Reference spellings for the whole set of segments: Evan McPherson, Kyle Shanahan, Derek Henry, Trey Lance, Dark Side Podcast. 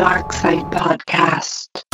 Dark Side Podcast.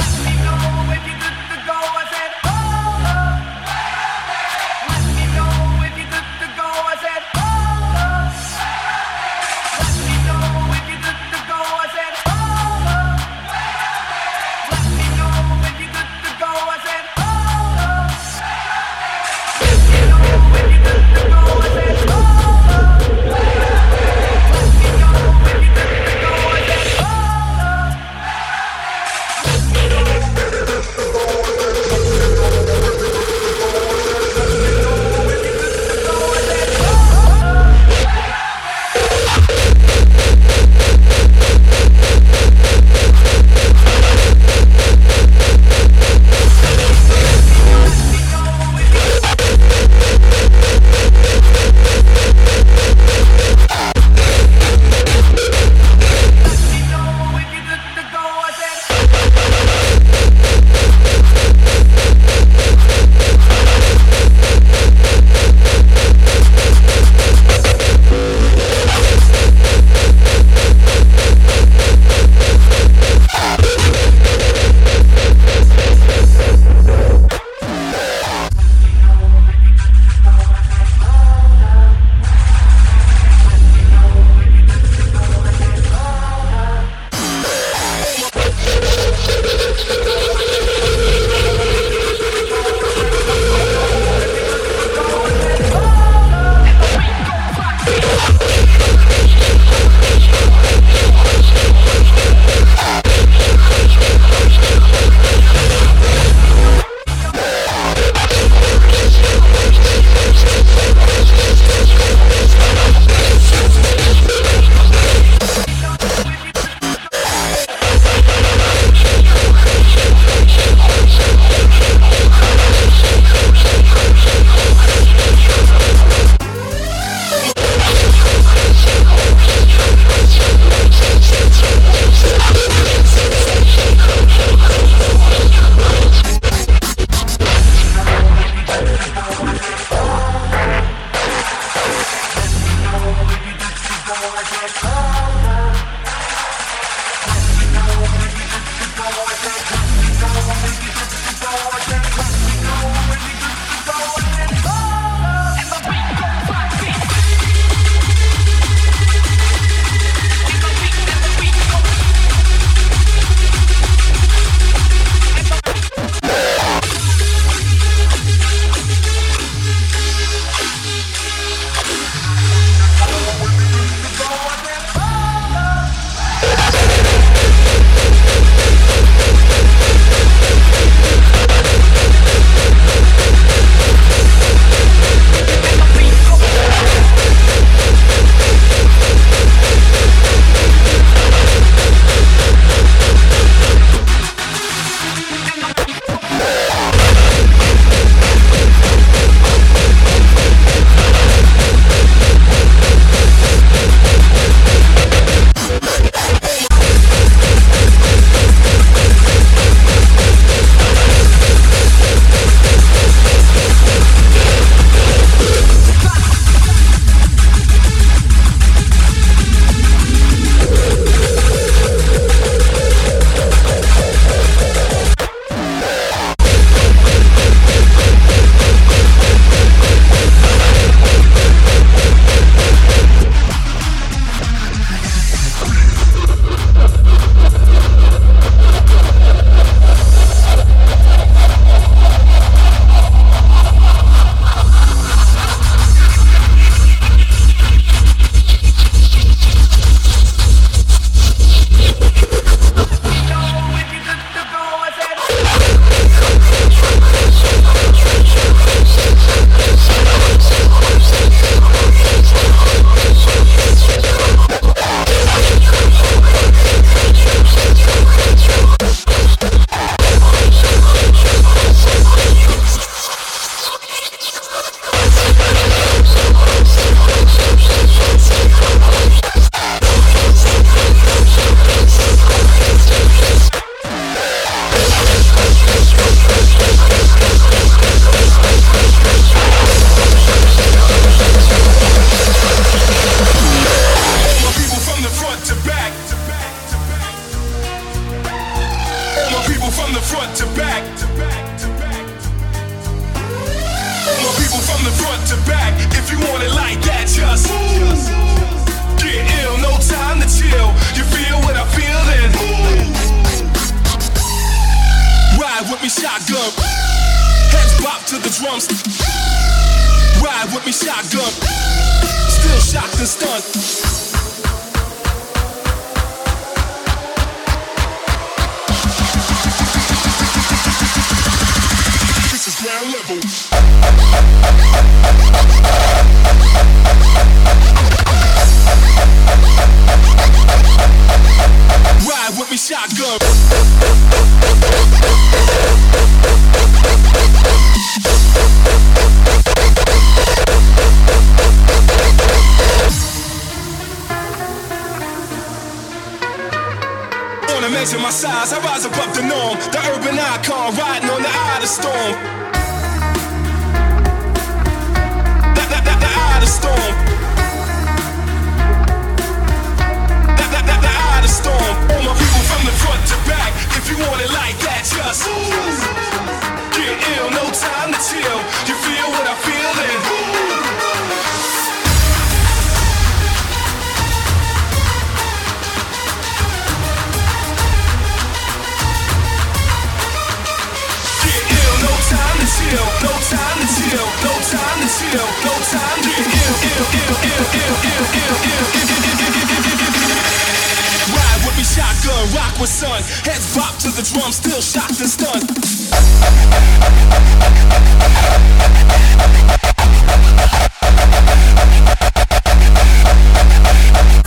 the front to back. If you want it like that, just get ill, no time to chill. You feel what I feel, then ride with me shotgun. Heads bop to the drums. Ride with me shotgun. Still shocked and stunned. Ground level. Ride with me shotgun. Wanna measure my size, I rise above the norm. The urban icon riding on the eye of the storm. Storm. The eye of the storm. All my people from the front to back. If you want it like that, just get ill, no time to chill. You feel what I feel then. Get ill, no time to chill, no time to chill, no time to chill, no time to chill. Ride with me shotgun, rock with sun. Heads bop to the drum, still shocked and stunned.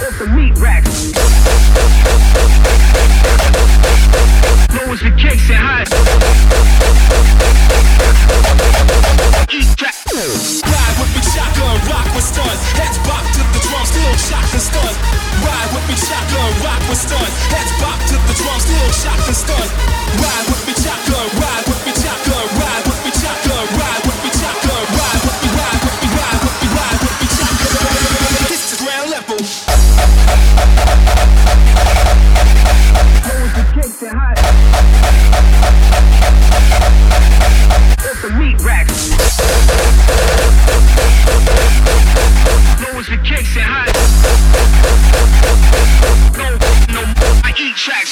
It's a meat rack. Lowers the cakes and high. Eat track. Ride with me shotgun, rock with stun. Heads bop to the drum, still shocked and stunned. Ride with me shotgun, rock with stun. Heads bop to the drum, still shocked and stunned. Ride with me shotgun, ride with me shotgun, ride with me shotgun, ride with me shotgun, ride with me, ride with me, ride with me, ride with me shotgun. This is ground level. It's a meat rack. Lowers the cakes and high. No, I eat tracks.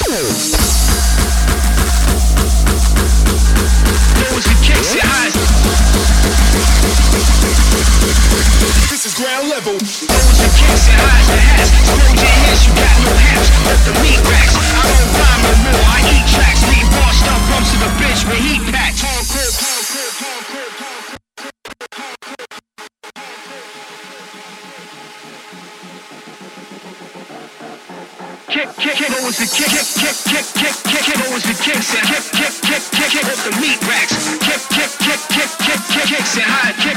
Lowers the cakes and high. This is ground level. Lowers the cakes and highs the hats. Screws and hits, you got no hats. Let the meat racks. I don't rhyme no more, I eat tracks. Leave bar stuff bumps to the bitch with heat packs. Kick was the kick was the kicks and kick off the meat racks. Kick kicks and high. Kick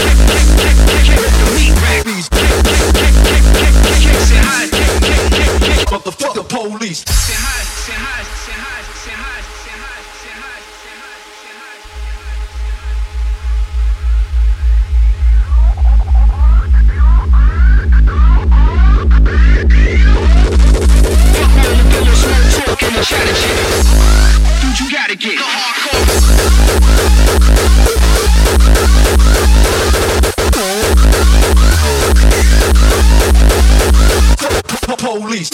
kick, kick, kick, kick, the meat racks. Kick, kick, kick, kick, kick, kick, kicks and hide. Kick, kick, kick, kick, motherfucker police. Say hi, say hi, say hi, say hi, say hi, say hi, say hi, say hi. Fuck all the billions, no talk in the chat and shit. Dude, you gotta get the hardcore. Police.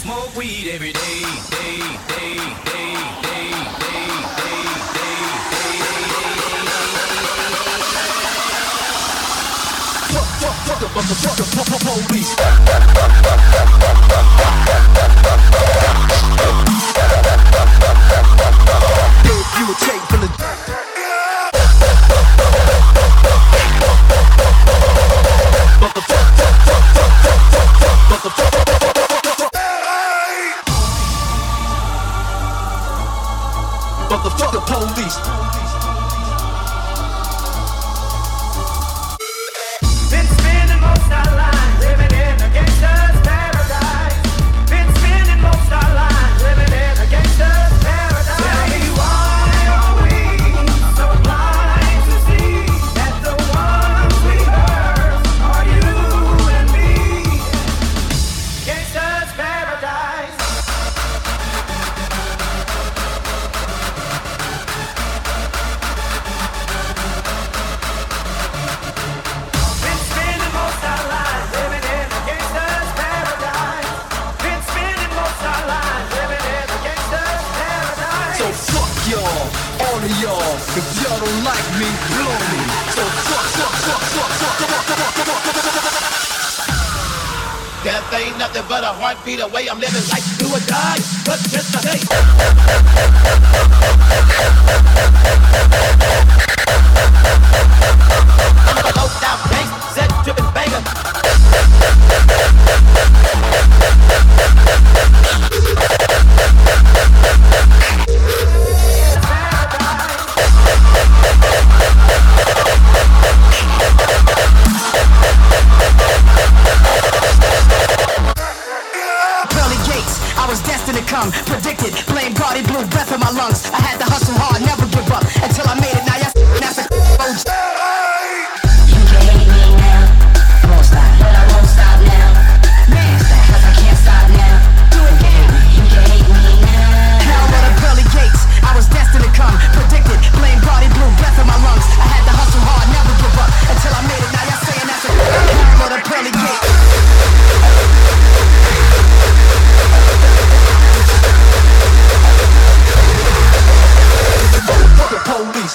Smoke weed every day. Police. Been spending most our lives living in a gangster's paradise. Been spending most our lives living in a gangster's paradise. Tell me why are we so blind to see that the ones we hurt are you and me? Gangster's paradise. If y'all don't like me, blow me. So fuck. Death ain't nothing but a heartbeat away. I'm living life do or die, but just a day. I'm a low down bank, set dripping banger. Predicted, blame God, he blew breath in my lungs. I had to hustle hard, never give up until I made it. Now that's a OG. You can hate me now, won't stop, but I won't stop now. Man, cause I can't stop now. Do it again. You can hate me now. Hell on the pearly gates, I was destined to come. Predicted, blame God, he blew breath in my lungs. I had to hustle hard, never give up until I made it. Now y'all saying that's a hell on the pearly gates. Fuck the police.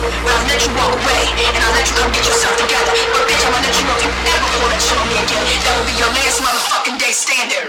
But I'll let you walk away, and I'll let you come get yourself together. But bitch, I'ma let you know if you ever pull that shit on me again, that will be your last motherfucking day standing.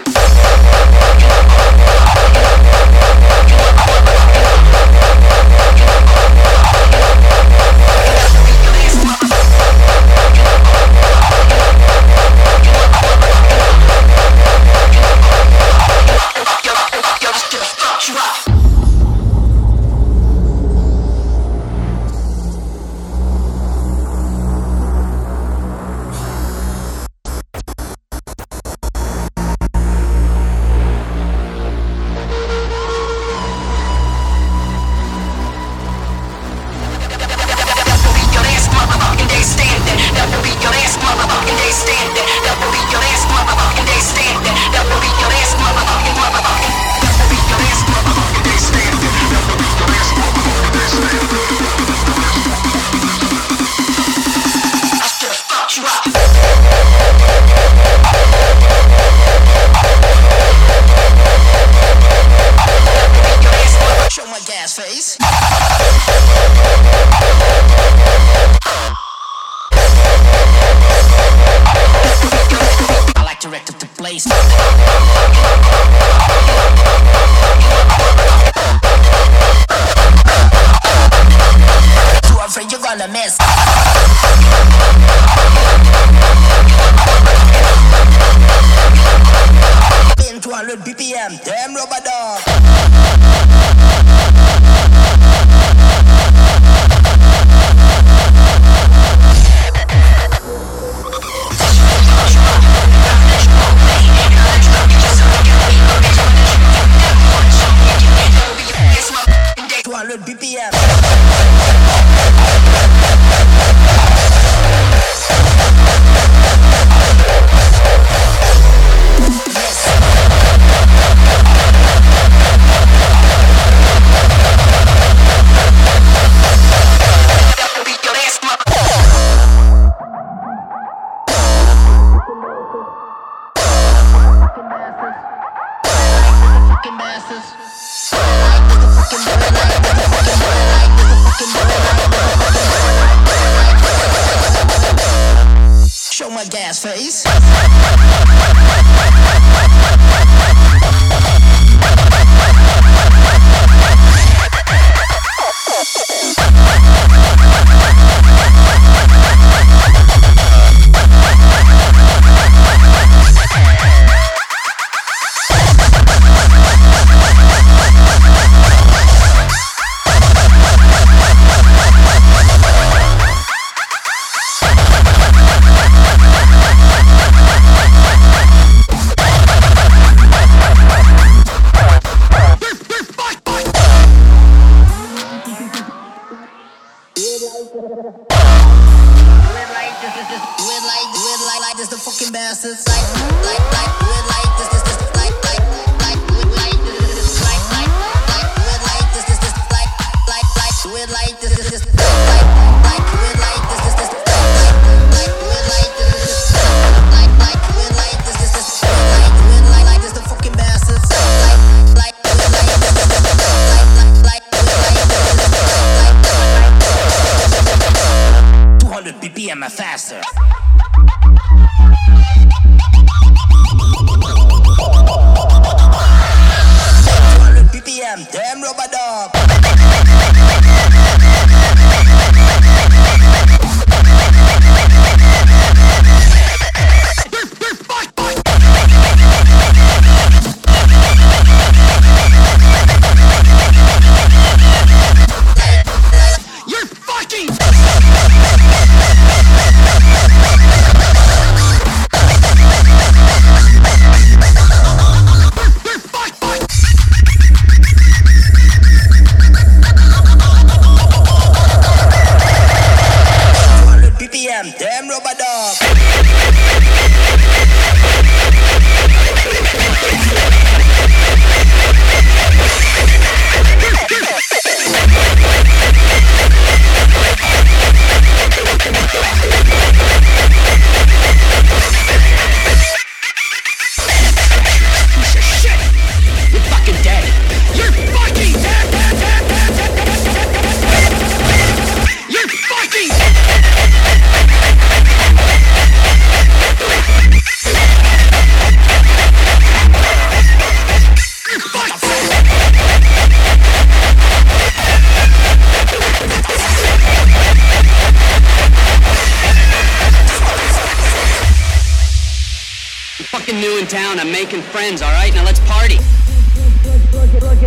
in town. I'm making friends, all right? Now let's party.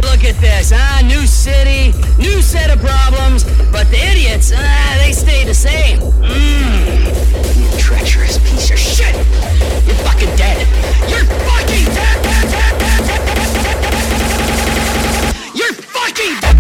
Look at this, new city, new set of problems, but the idiots, they stay the same. You treacherous piece of shit! You're fucking dead! You're fucking dead! You're fucking dead!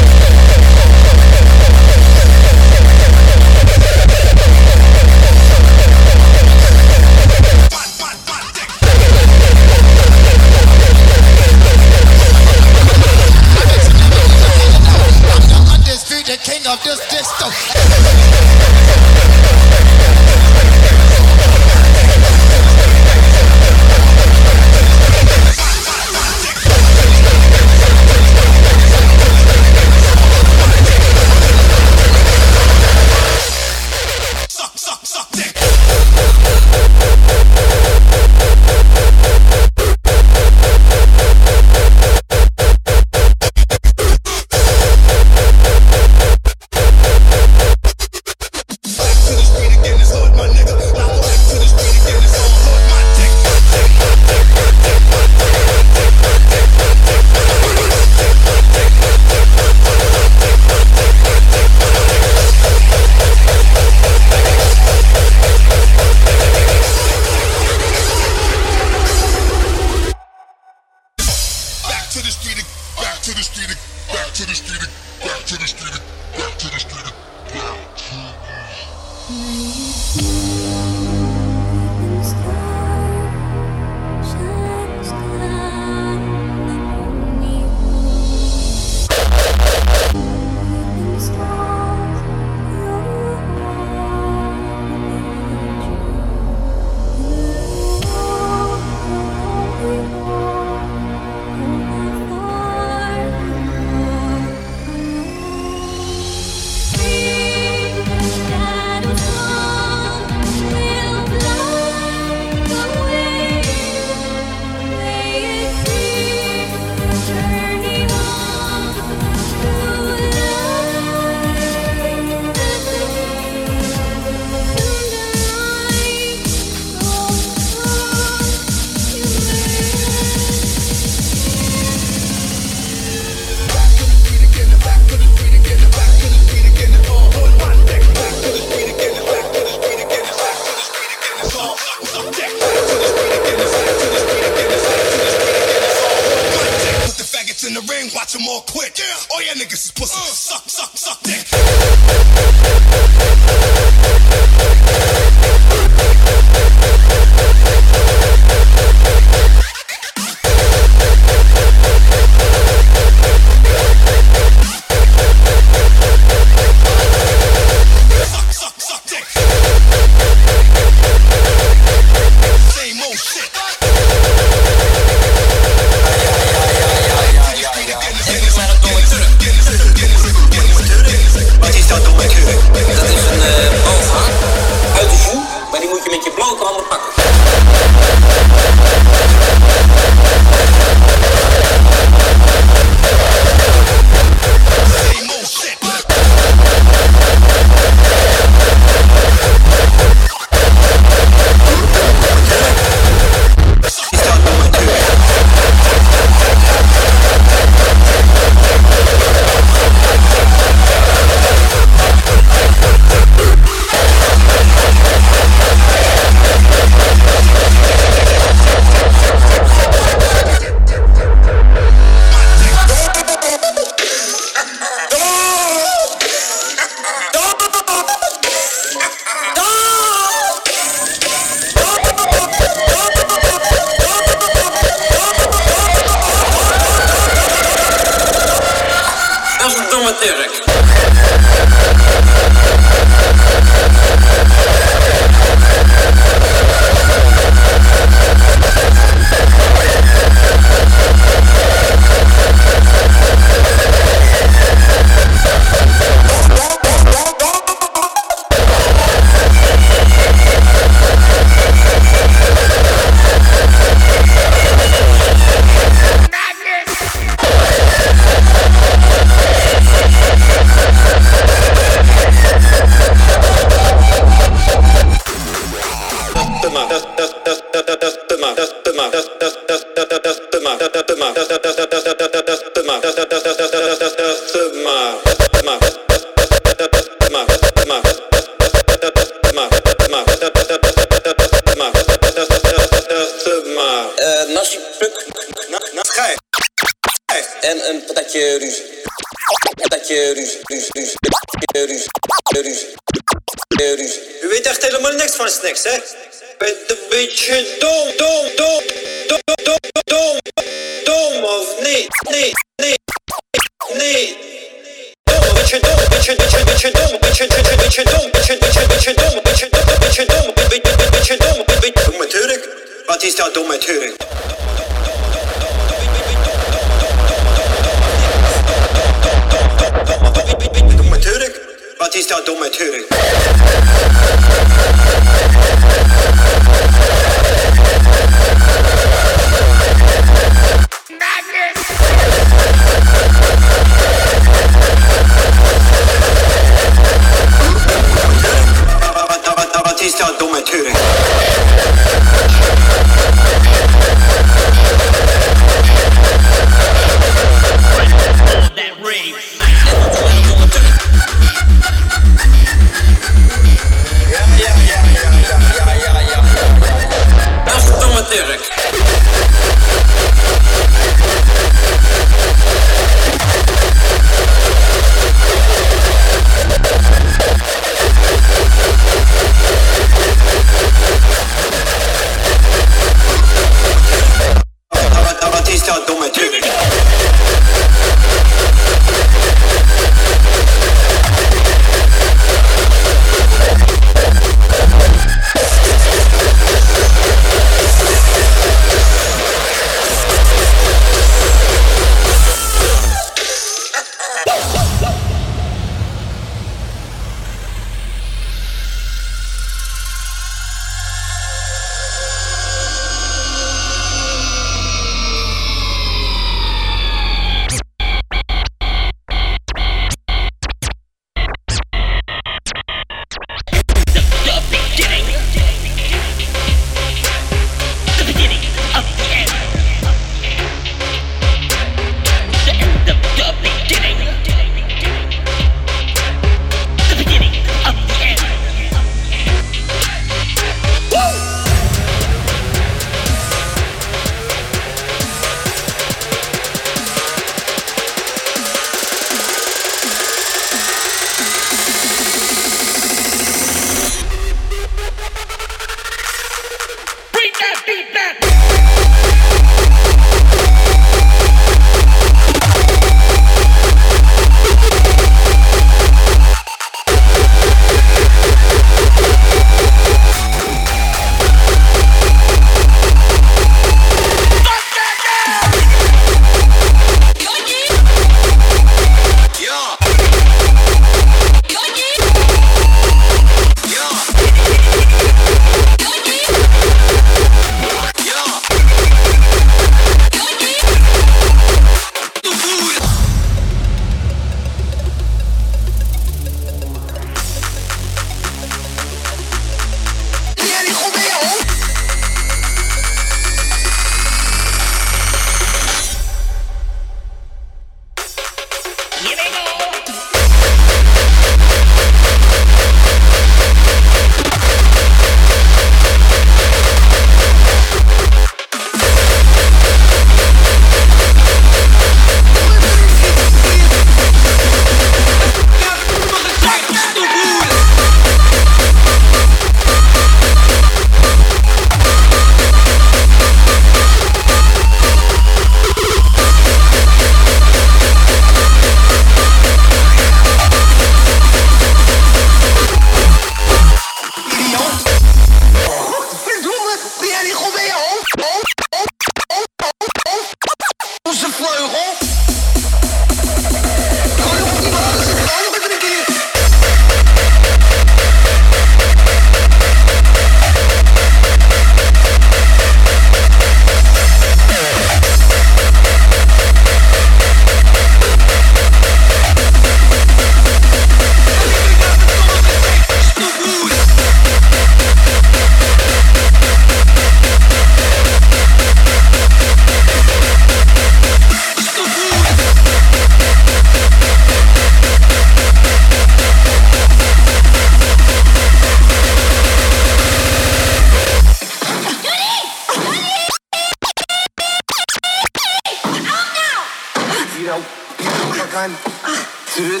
Dude,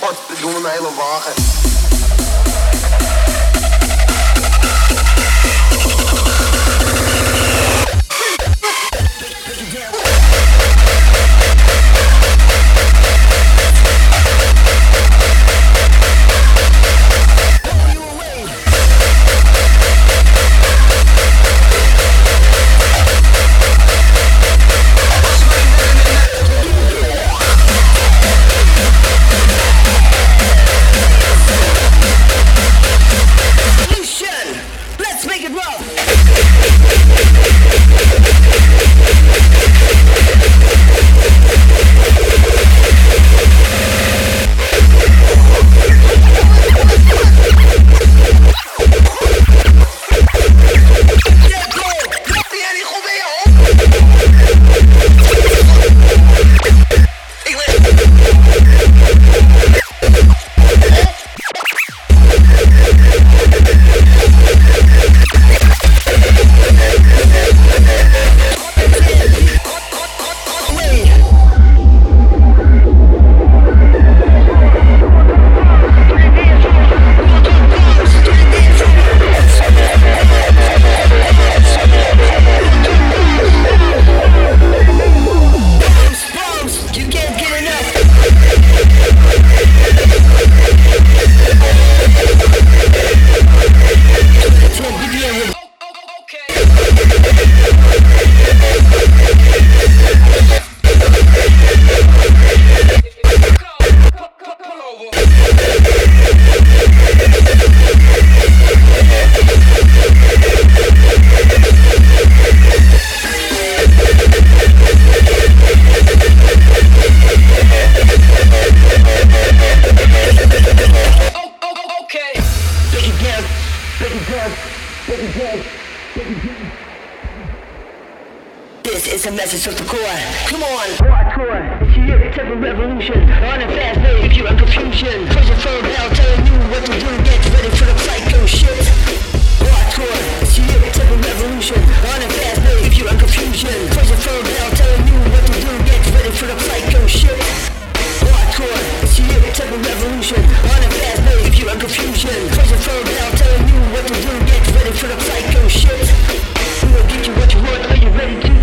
godverdomme een hele wagen. This is a message of the core. Come on, hardcore. It's your type of revolution. On a fast lane, if you're in confusion. Push your phone out, telling you what to do. Get ready for the psycho shit. Hardcore. It's your type of revolution. On a fast lane, if you're in confusion. Push your phone out, telling you what to do. Get ready for the psycho shit. Hardcore. It's your type of revolution. On a fast lane, if you're in confusion. Push your phone out, telling you what to do. Get ready for the psycho shit. We will get you what you want. Are you ready to?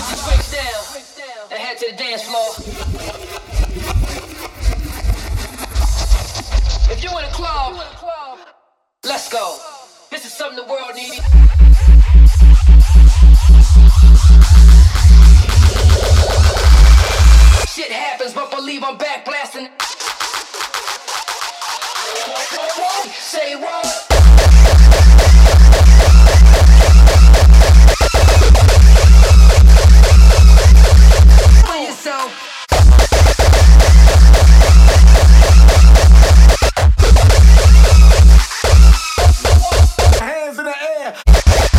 put your face down and head to the dance floor. If you in a club, let's go. This is something the world needs. Shit happens, but believe I'm back blasting. Say what? Hands in the air.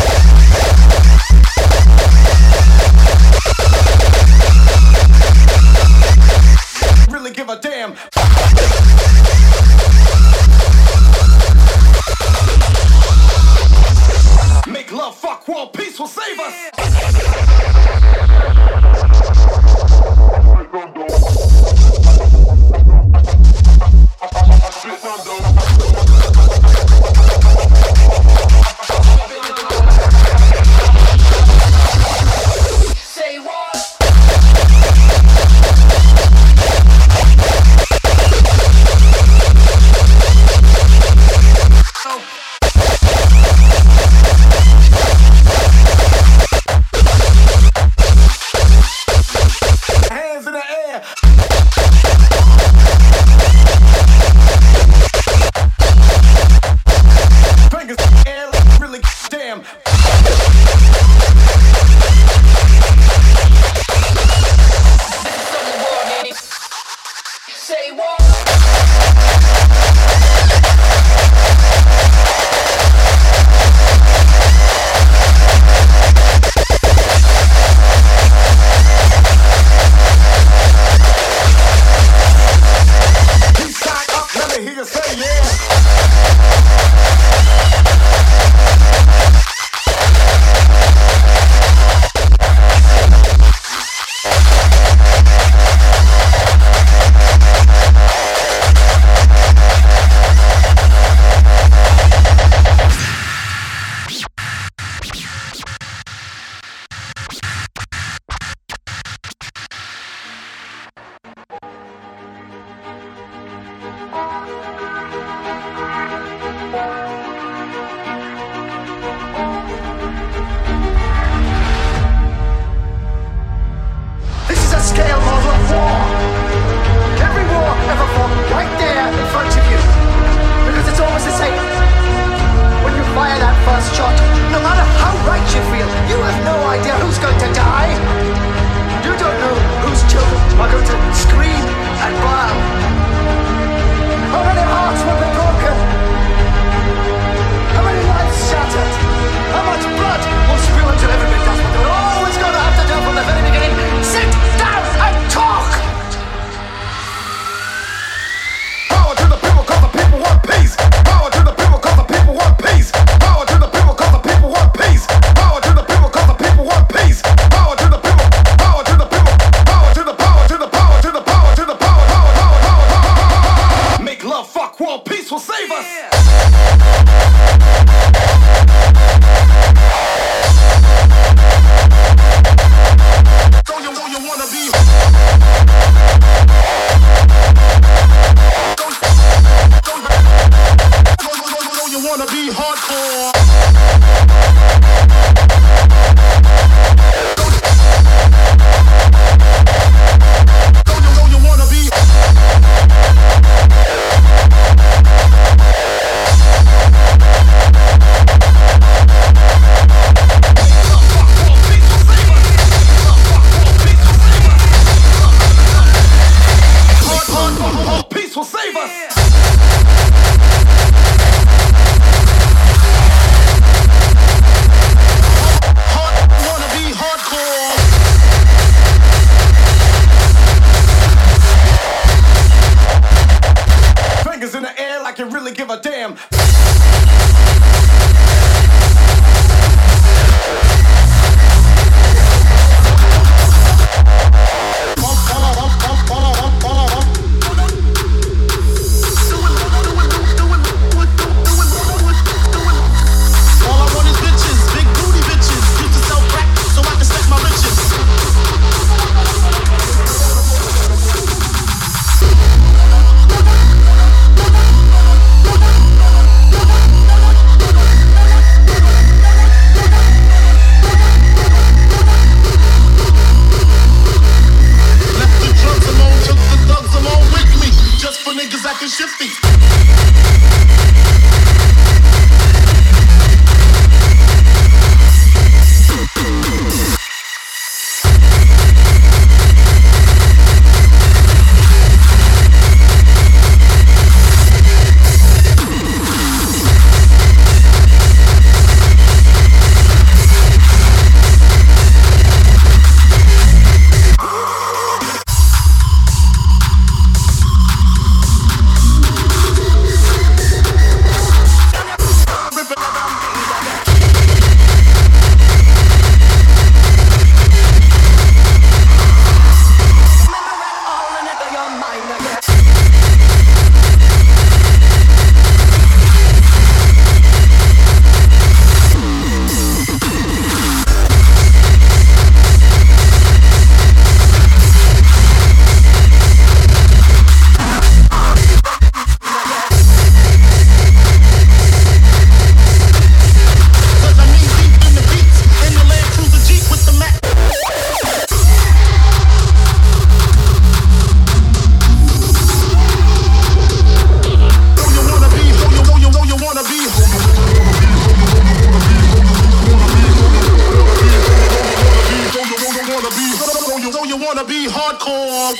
gonna be hardcore.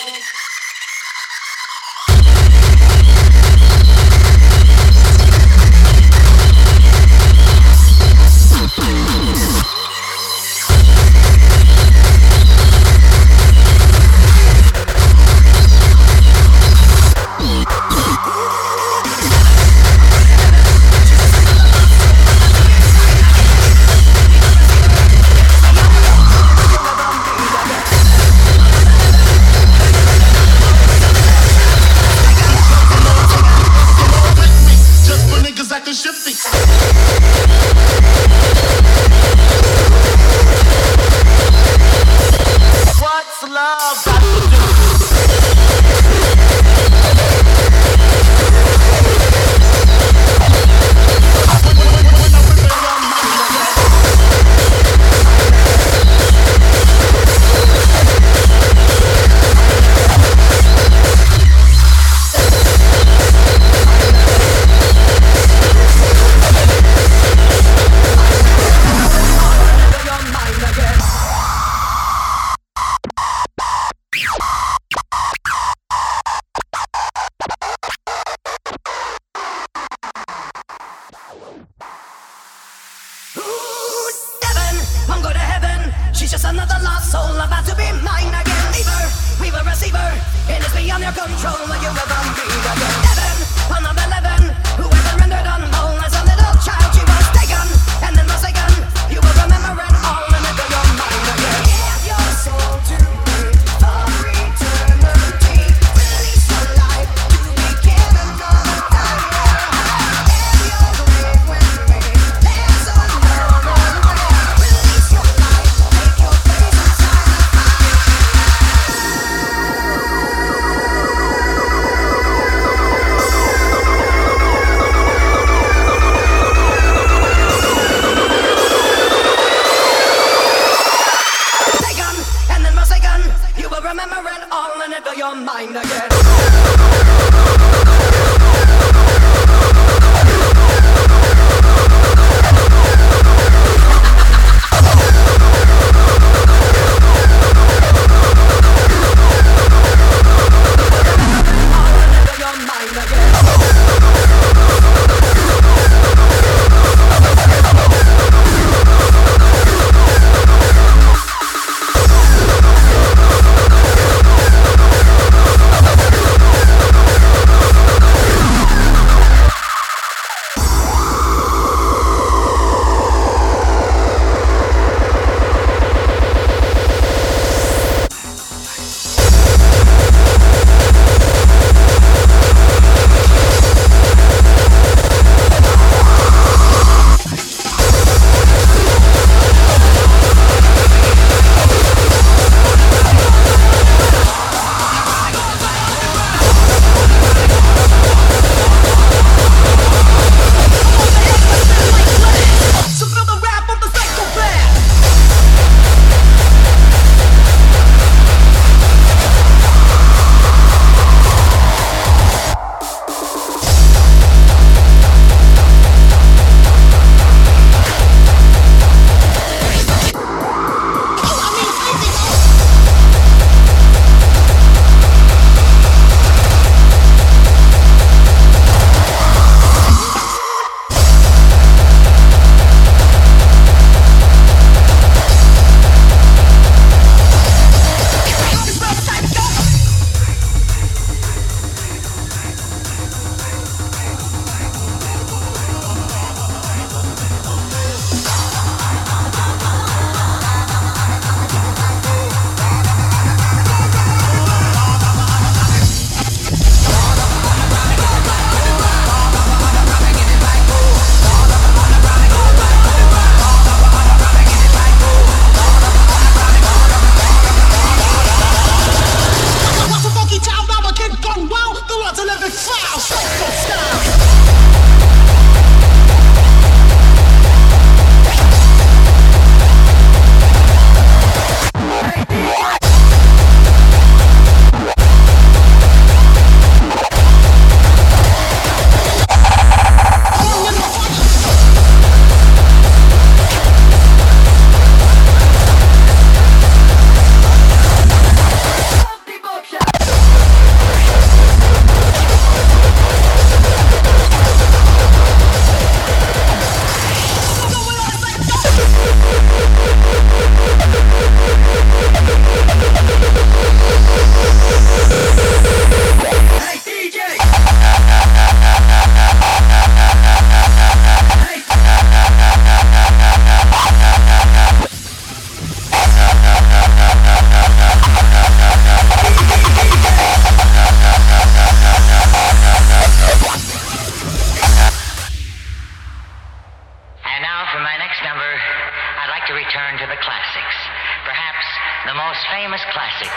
the most famous classic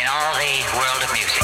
in all the world of music.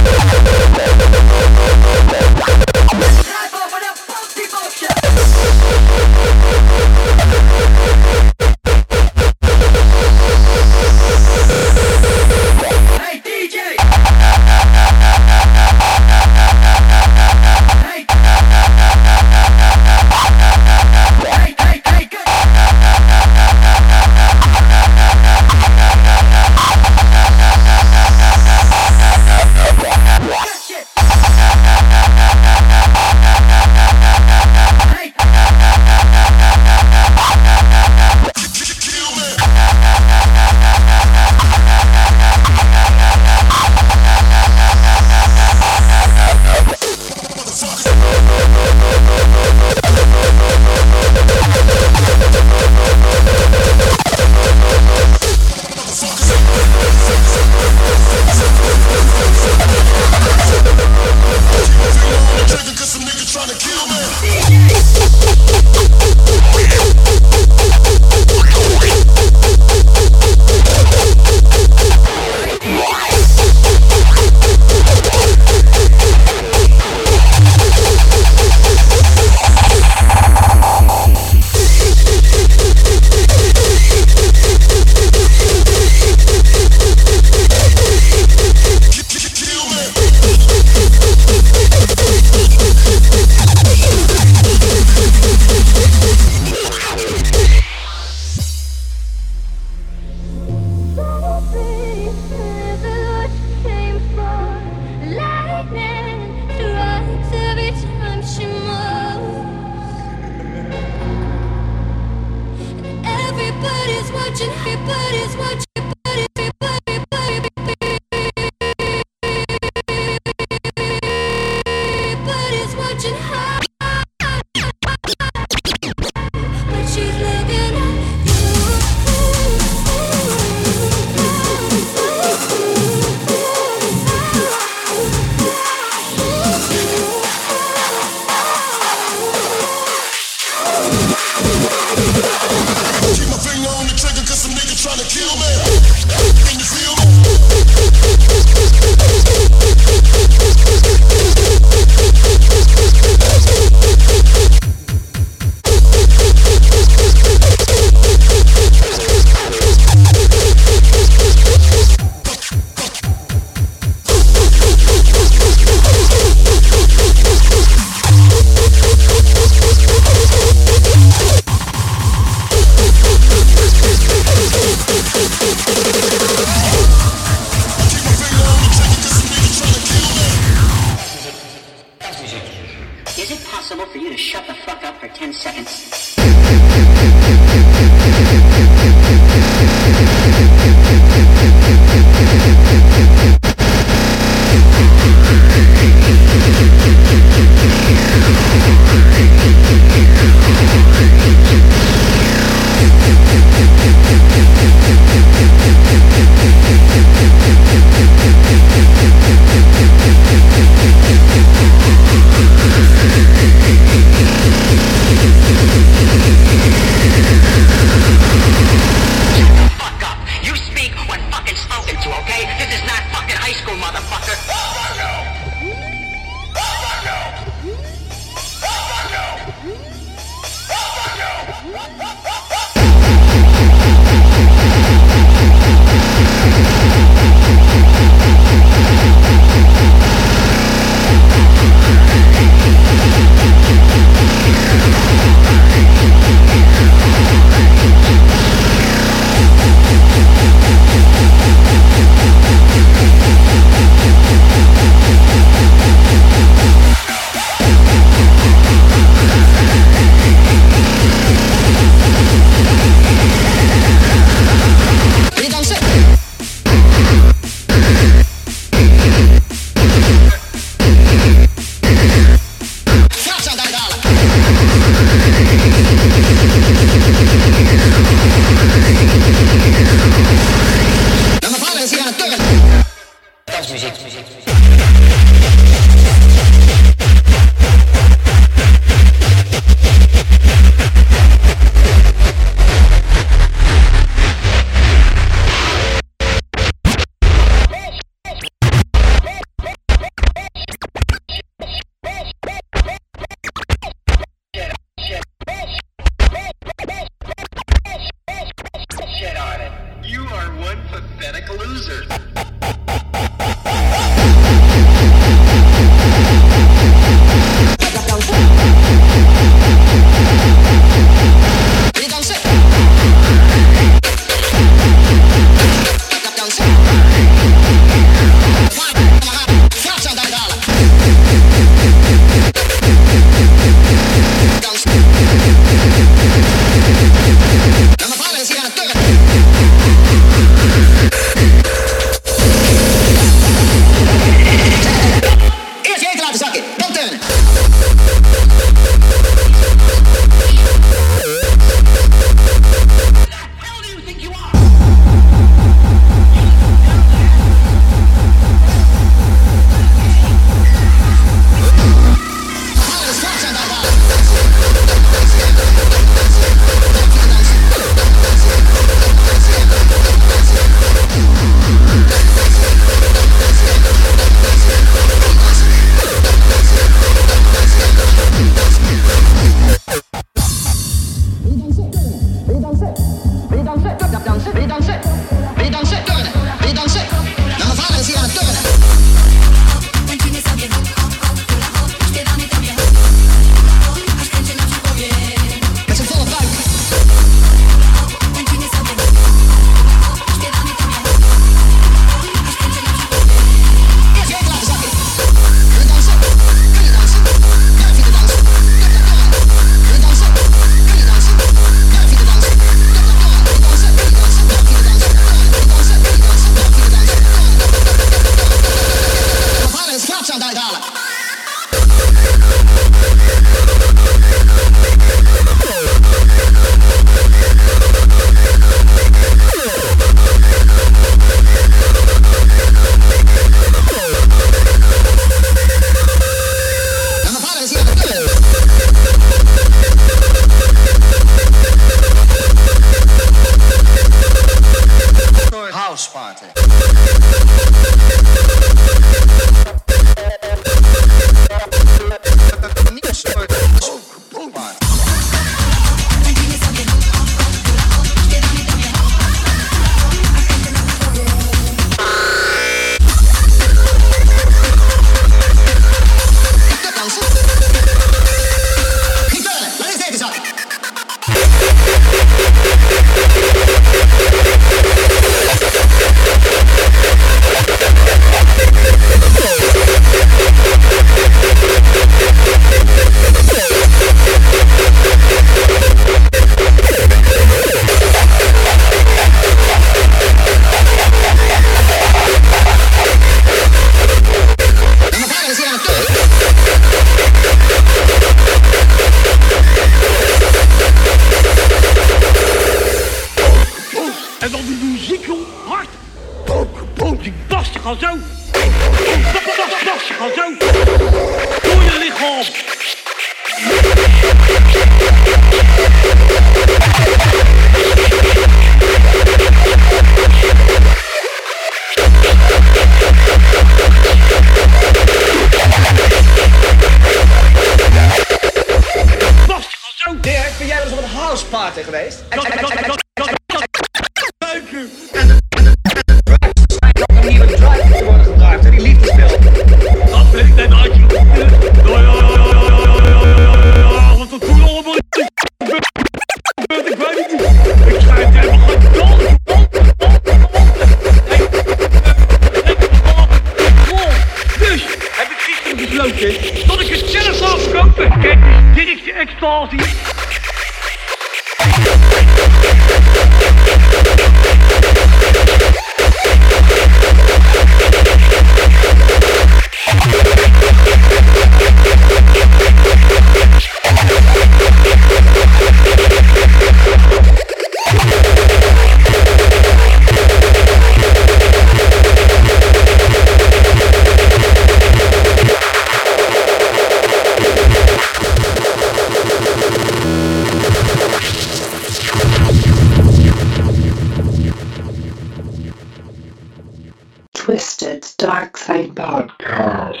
Twisted Dark Side Podcast.